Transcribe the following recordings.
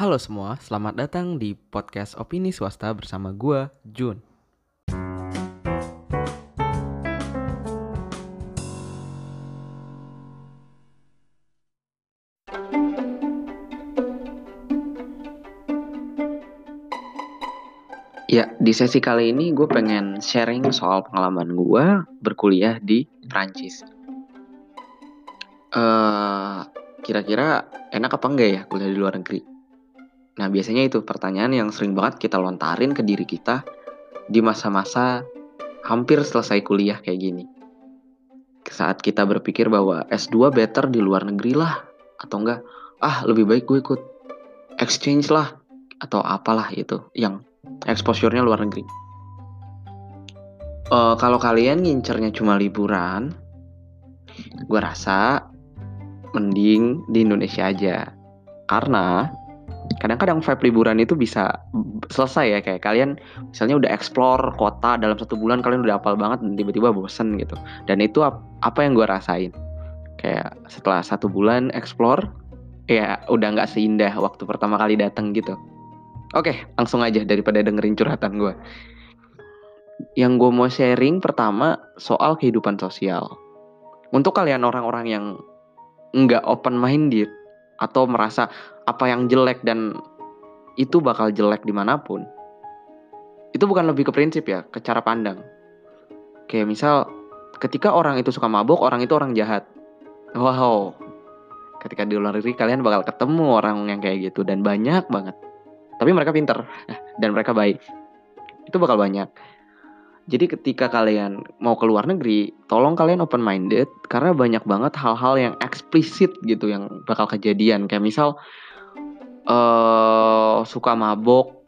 Halo semua, selamat datang di podcast Opini Swasta bersama gua, Jun. Ya, di sesi kali ini gue pengen sharing soal pengalaman gue berkuliah di Prancis. Kira-kira enak apa enggak ya kuliah di luar negeri? Nah, biasanya itu pertanyaan yang sering banget kita lontarin ke diri kita di masa-masa hampir selesai kuliah kayak gini. Saat kita berpikir bahwa S2 better di luar negeri lah, atau enggak, lebih baik gue ikut exchange lah, atau apalah itu yang exposure-nya luar negeri. Kalau kalian ngincernya cuma liburan, gue rasa mending di Indonesia aja. Karena kadang-kadang vibe liburan itu bisa selesai ya, kayak kalian misalnya udah explore kota dalam 1 bulan, kalian udah hafal banget dan tiba-tiba bosen gitu. Dan itu apa yang gue rasain. Kayak setelah 1 bulan explore, ya udah gak seindah waktu pertama kali datang gitu. Oke, langsung aja daripada dengerin curhatan gue. Yang gue mau sharing pertama soal kehidupan sosial. Untuk kalian orang-orang yang nggak open-minded atau merasa apa yang jelek dan itu bakal jelek dimanapun, itu bukan lebih ke prinsip ya, ke cara pandang. Kayak misal, ketika orang itu suka mabuk, orang itu orang jahat. Wow, ketika di luar negeri kalian bakal ketemu orang yang kayak gitu dan banyak banget. Tapi mereka pinter dan mereka baik. Itu bakal banyak. Jadi ketika kalian mau ke luar negeri, tolong kalian open minded, karena banyak banget hal-hal yang eksplisit gitu yang bakal kejadian. Kayak misal suka mabok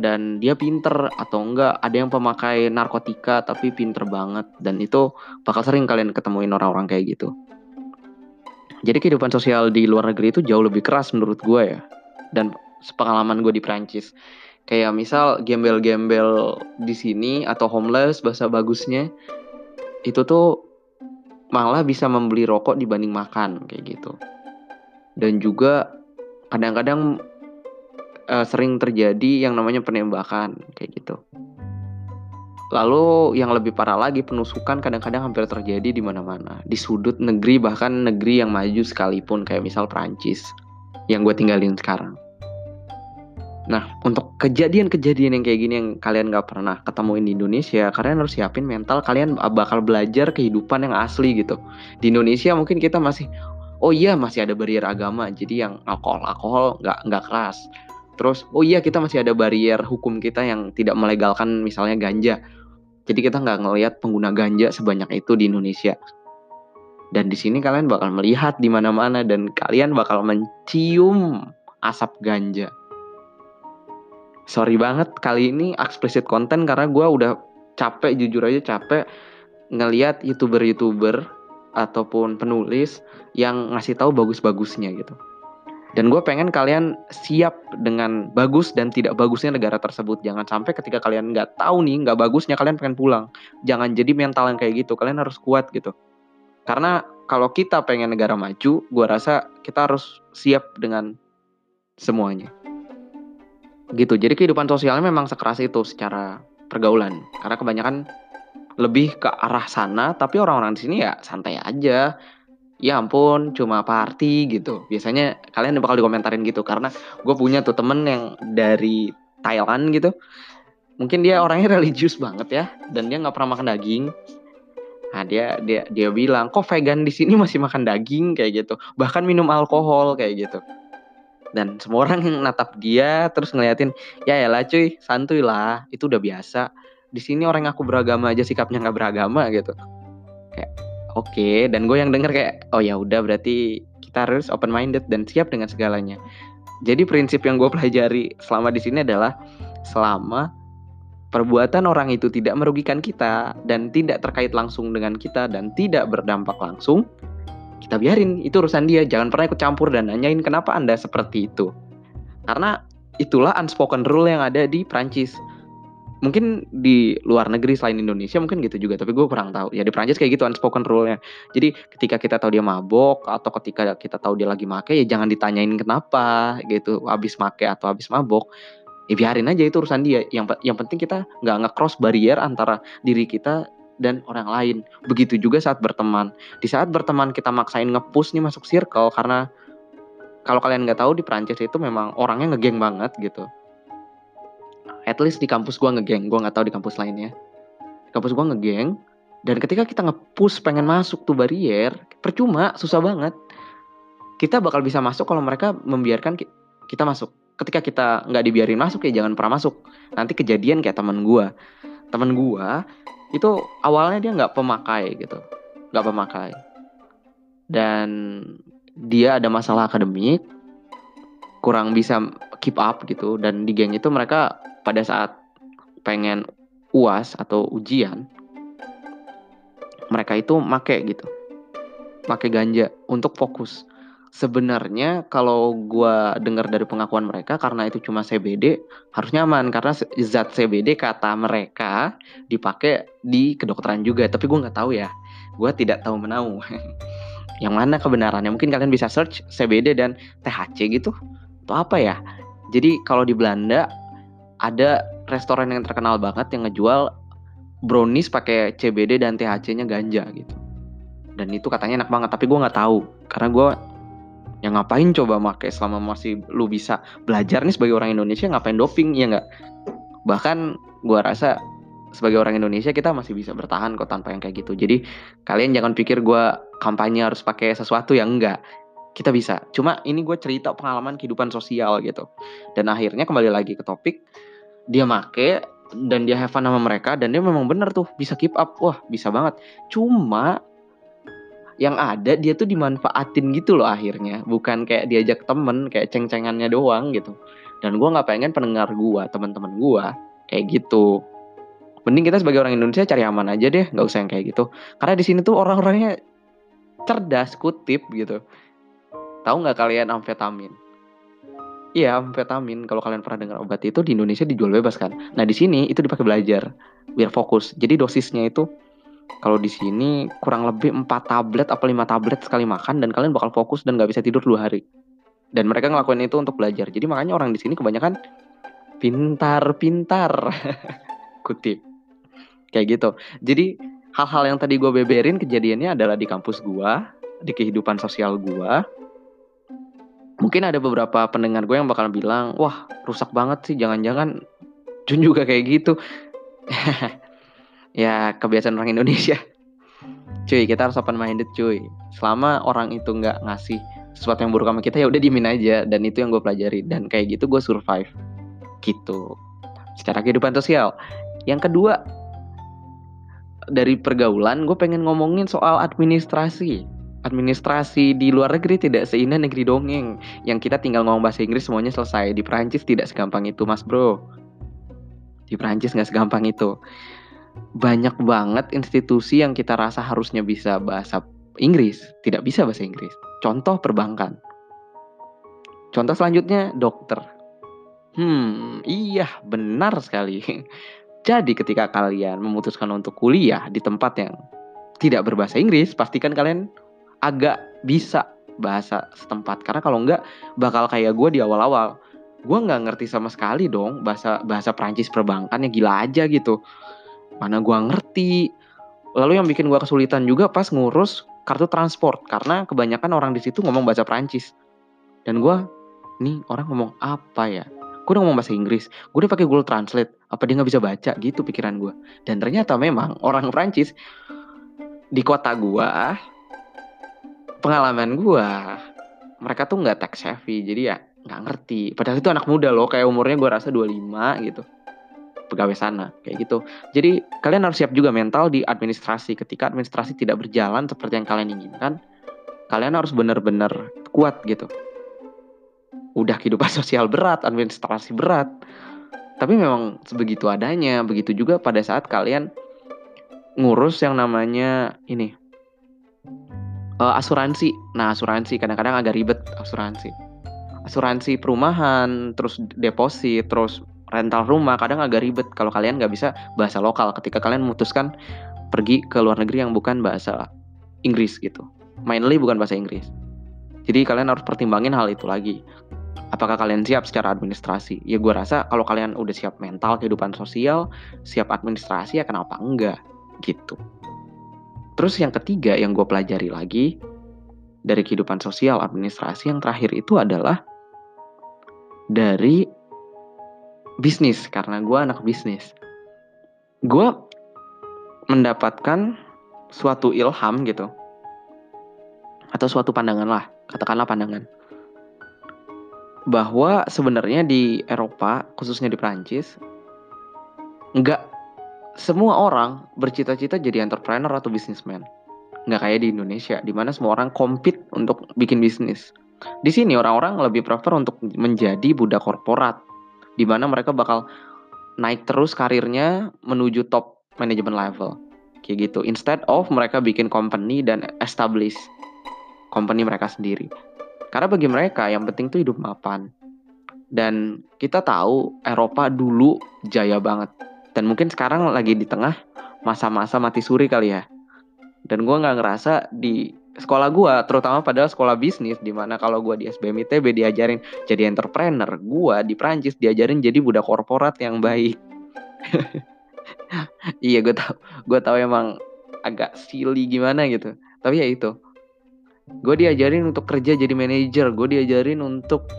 dan dia pinter, atau enggak ada yang pemakai narkotika tapi pinter banget, dan itu bakal sering kalian ketemuin orang-orang kayak gitu. Jadi kehidupan sosial di luar negeri itu jauh lebih keras menurut gue ya. Dan pengalaman gue di Prancis, kayak misal gembel-gembel di sini atau homeless bahasa bagusnya, itu tuh malah bisa membeli rokok dibanding makan kayak gitu. Dan juga kadang-kadang sering terjadi yang namanya penembakan kayak gitu. Lalu yang lebih parah lagi, penusukan kadang-kadang hampir terjadi di mana-mana, di sudut negeri, bahkan negeri yang maju sekalipun, kayak misal Prancis yang gue tinggalin sekarang. Nah, untuk kejadian-kejadian yang kayak gini yang kalian gak pernah ketemuin di Indonesia, kalian harus siapin mental, kalian bakal belajar kehidupan yang asli gitu. Di Indonesia mungkin kita masih, oh iya masih ada barier agama, jadi yang alkohol-alkohol gak keras. Terus, oh iya kita masih ada barier hukum kita yang tidak melegalkan misalnya ganja. Jadi kita gak ngelihat pengguna ganja sebanyak itu di Indonesia. Dan di sini kalian bakal melihat di mana-mana, dan kalian bakal mencium asap ganja. Sorry banget, kali ini explicit konten karena gue udah capek, jujur aja capek ngelihat youtuber ataupun penulis yang ngasih tahu bagus-bagusnya gitu. Dan gue pengen kalian siap dengan bagus dan tidak bagusnya negara tersebut. Jangan sampai ketika kalian nggak tahu nih, nggak bagusnya kalian pengen pulang. Jangan jadi mental yang kayak gitu, kalian harus kuat gitu. Karena kalau kita pengen negara maju, gue rasa kita harus siap dengan semuanya. Gitu, jadi kehidupan sosialnya memang sekeras itu secara pergaulan, karena kebanyakan lebih ke arah sana. Tapi orang-orang di sini ya santai aja. Ya ampun, cuma party gitu. Biasanya kalian bakal dikomentarin gitu. Karena gue punya tuh temen yang dari Thailand gitu. Mungkin dia orangnya religius banget ya, dan dia nggak pernah makan daging. Nah, dia bilang, kok vegan di sini masih makan daging kayak gitu. Bahkan minum alkohol kayak gitu. Dan semua orang yang natap dia terus ngeliatin, ya elah cuy, santuy lah, itu udah biasa. Di sini orang ngaku beragama aja sikapnya nggak beragama gitu. Kayak oke. Dan gue yang denger kayak, oh ya udah, berarti kita harus open minded dan siap dengan segalanya. Jadi prinsip yang gue pelajari selama di sini adalah, selama perbuatan orang itu tidak merugikan kita dan tidak terkait langsung dengan kita dan tidak berdampak langsung, kita biarin, itu urusan dia. Jangan pernah ikut campur dan nanyain kenapa Anda seperti itu. Karena itulah unspoken rule yang ada di Prancis. mungkin di luar negeri selain Indonesia mungkin gitu juga, tapi gue kurang tahu. Ya di Perancis kayak gitu unspoken rule-nya. Jadi ketika kita tahu dia mabok atau ketika kita tahu dia lagi make, ya jangan ditanyain kenapa gitu, habis make atau habis mabok. Ya biarin aja itu urusan dia. Yang penting kita enggak nge-cross barrier antara diri kita dan orang lain. Begitu juga saat berteman. Di saat berteman kita maksain nge-push nih masuk circle, karena kalau kalian enggak tahu di Perancis itu memang orangnya ngegeng banget gitu. At least di kampus gue ngegeng, gue gak tahu di kampus lainnya. Di kampus gue ngegeng, dan ketika kita nge-push pengen masuk tuh barrier, percuma, susah banget. Kita bakal bisa masuk kalau mereka membiarkan kita masuk. Ketika kita gak dibiarin masuk, ya jangan pernah masuk. Nanti kejadian kayak teman gue. Teman gue, itu awalnya dia gak pemakai gitu. Gak pemakai. Dan dia ada masalah akademik, kurang bisa keep up gitu. Dan di geng itu mereka pada saat pengen UAS atau ujian, mereka itu make gitu, make ganja untuk fokus. Sebenarnya kalau gue dengar dari pengakuan mereka, karena itu cuma CBD, harusnya aman, karena zat CBD kata mereka dipakai di kedokteran juga. Tapi gue nggak tahu ya, gue tidak tahu menahu yang mana kebenarannya. Mungkin kalian bisa search CBD dan THC gitu atau apa ya. Jadi kalau di Belanda ada restoran yang terkenal banget yang ngejual brownies pakai CBD dan THC-nya ganja gitu. Dan itu katanya enak banget, tapi gue nggak tahu karena gue yang ngapain coba pakai selama masih lu bisa belajar nih sebagai orang Indonesia, ngapain doping ya nggak? Bahkan gue rasa sebagai orang Indonesia kita masih bisa bertahan kok tanpa yang kayak gitu. Jadi kalian jangan pikir gue kampanye harus pakai sesuatu yang enggak. Kita bisa. Cuma ini gue cerita pengalaman kehidupan sosial gitu. Dan akhirnya kembali lagi ke topik. Dia make dan dia have fun sama mereka. Dan dia memang bener tuh bisa keep up. Wah bisa banget. Cuma yang ada dia tuh dimanfaatin gitu loh akhirnya. Bukan kayak diajak temen. Kayak ceng-cengannya doang gitu. Dan gue gak pengen pendengar gue, teman-teman gue kayak gitu. Mending kita sebagai orang Indonesia cari aman aja deh. Gak usah yang kayak gitu. Karena di sini tuh orang-orangnya cerdas kutip gitu. Tahu nggak kalian amfetamin? Iya, amfetamin. Kalau kalian pernah dengar obat itu di Indonesia dijual bebas kan? Nah di sini itu dipakai belajar biar fokus. Jadi dosisnya itu kalau di sini kurang lebih 4 tablet atau 5 tablet sekali makan, dan kalian bakal fokus dan nggak bisa tidur 2 hari. Dan mereka ngelakuin itu untuk belajar. Jadi makanya orang di sini kebanyakan pintar-pintar kutip kayak gitu. Jadi hal-hal yang tadi gue beberin kejadiannya adalah di kampus gue, di kehidupan sosial gue. Mungkin ada beberapa pendengar gue yang bakal bilang, wah rusak banget sih, jangan-jangan Jun juga kayak gitu. Ya kebiasaan orang Indonesia. Cuy, kita harus open minded cuy. Selama orang itu gak ngasih sesuatu yang buruk sama kita, ya udah diemin aja. Dan itu yang gue pelajari. Dan kayak gitu gue survive gitu secara kehidupan sosial. Yang kedua, dari pergaulan gue pengen ngomongin soal administrasi. Administrasi di luar negeri tidak seindah negeri dongeng. Yang kita tinggal ngomong bahasa Inggris semuanya selesai. Di Perancis tidak segampang itu mas bro. Di Perancis gak segampang itu. Banyak banget institusi yang kita rasa harusnya bisa bahasa Inggris, tidak bisa bahasa Inggris. Contoh perbankan. Contoh selanjutnya dokter. Iya benar sekali. Jadi ketika kalian memutuskan untuk kuliah di tempat yang tidak berbahasa Inggris, pastikan kalian agak bisa bahasa setempat. Karena kalau enggak bakal kayak gue di awal-awal. Gue gak ngerti sama sekali dong bahasa Perancis perbankan, ya gila aja gitu. Mana gue ngerti. Lalu yang bikin gue kesulitan juga pas ngurus kartu transport, karena kebanyakan orang di situ ngomong bahasa Perancis. Dan gue, nih orang ngomong apa ya? Gue udah ngomong bahasa Inggris, gue udah pakai Google Translate, apa dia gak bisa baca gitu pikiran gue. Dan ternyata memang orang Perancis di kota gue, pengalaman gue, mereka tuh gak tech savvy. Jadi ya gak ngerti. Padahal itu anak muda loh, kayak umurnya gue rasa 25 gitu, pegawai sana kayak gitu. Jadi kalian harus siap juga mental di administrasi. Ketika administrasi tidak berjalan seperti yang kalian inginkan, kalian harus benar-benar kuat gitu. Udah kehidupan sosial berat, administrasi berat, tapi memang sebegitu adanya. Begitu juga pada saat kalian ngurus yang namanya ini, asuransi. Nah asuransi kadang-kadang agak ribet. Asuransi perumahan, terus deposit, terus rental rumah kadang agak ribet kalau kalian nggak bisa bahasa lokal ketika kalian memutuskan pergi ke luar negeri yang bukan bahasa Inggris gitu, mainly bukan bahasa Inggris. Jadi kalian harus pertimbangin hal itu lagi. Apakah kalian siap secara administrasi? Ya gue rasa kalau kalian udah siap mental, kehidupan sosial, siap administrasi, ya kenapa enggak gitu. Terus yang ketiga yang gue pelajari lagi dari kehidupan sosial, administrasi, yang terakhir itu adalah dari bisnis, karena gue anak bisnis. Gue mendapatkan suatu ilham gitu, atau suatu pandangan lah, katakanlah pandangan, bahwa sebenarnya di Eropa, khususnya di Perancis, nggak semua orang bercita-cita jadi entrepreneur atau businessman. Nggak kayak di Indonesia, di mana semua orang compete untuk bikin bisnis. Di sini orang-orang lebih prefer untuk menjadi budak korporat, di mana mereka bakal naik terus karirnya menuju top management level, kayak gitu. Instead of mereka bikin company dan establish company mereka sendiri. Karena bagi mereka yang penting tuh hidup mapan. Dan kita tahu Eropa dulu jaya banget. Dan mungkin sekarang lagi di tengah masa-masa mati suri kali ya. Dan gue gak ngerasa di sekolah gue, terutama padahal sekolah bisnis, dimana kalau gue di SBM ITB diajarin jadi entrepreneur, gue di Perancis diajarin jadi budak korporat yang baik. Iya gue tahu emang agak silly gimana gitu. Tapi ya itu. Gue diajarin untuk kerja jadi manajer, gue diajarin untuk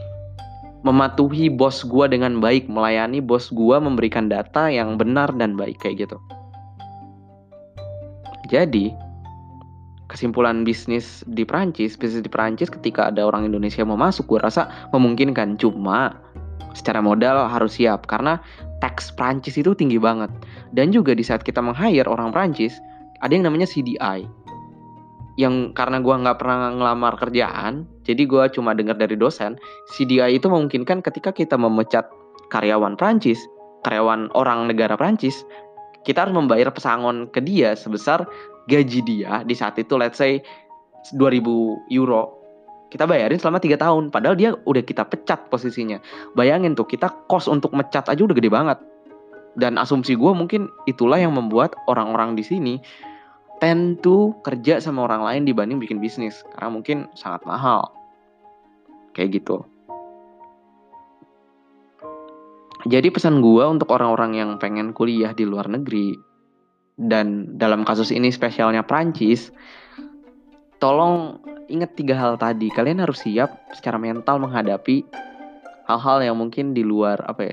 mematuhi bos gue dengan baik, melayani bos gue, memberikan data yang benar dan baik, kayak gitu. Jadi kesimpulan bisnis di Perancis ketika ada orang Indonesia mau masuk, gue rasa memungkinkan, cuma secara modal harus siap karena tax Perancis itu tinggi banget. Dan juga di saat kita meng-hire orang Perancis, ada yang namanya CDI. Yang karena gue gak pernah ngelamar kerjaan, jadi gue cuma dengar dari dosen, CDI itu memungkinkan ketika kita memecat karyawan Perancis, karyawan orang negara Perancis, kita harus membayar pesangon ke dia sebesar gaji dia di saat itu, let's say 2.000 euro. Kita bayarin selama 3 tahun, padahal dia udah kita pecat posisinya. Bayangin tuh, kita cost untuk mecat aja udah gede banget. Dan asumsi gue mungkin itulah yang membuat orang-orang di sini tend to kerja sama orang lain dibanding bikin bisnis, karena mungkin sangat mahal, kayak gitu. Jadi pesan gue untuk orang-orang yang pengen kuliah di luar negeri, dan dalam kasus ini spesialnya Perancis, tolong ingat 3 hal tadi. Kalian harus siap secara mental menghadapi hal-hal yang mungkin di luar apa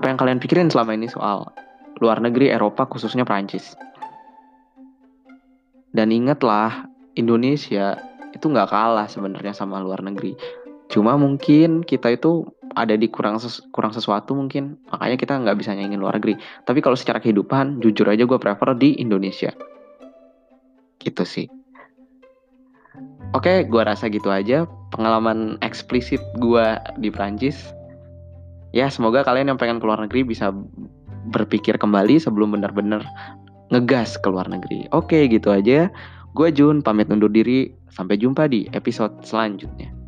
yang kalian pikirin selama ini soal luar negeri Eropa, khususnya Perancis. Dan ingatlah, Indonesia itu nggak kalah sebenarnya sama luar negeri. Cuma mungkin kita itu ada di kurang sesuatu mungkin, makanya kita nggak bisa nyaingin luar negeri. Tapi kalau secara kehidupan, jujur aja gue prefer di Indonesia. Gitu sih. Oke, gue rasa gitu aja pengalaman eksplisit gue di Perancis. Ya, semoga kalian yang pengen ke luar negeri bisa berpikir kembali sebelum benar-benar ngegas ke luar negeri. Oke, gitu aja. Gue Jun, pamit undur diri. Sampai jumpa di episode selanjutnya.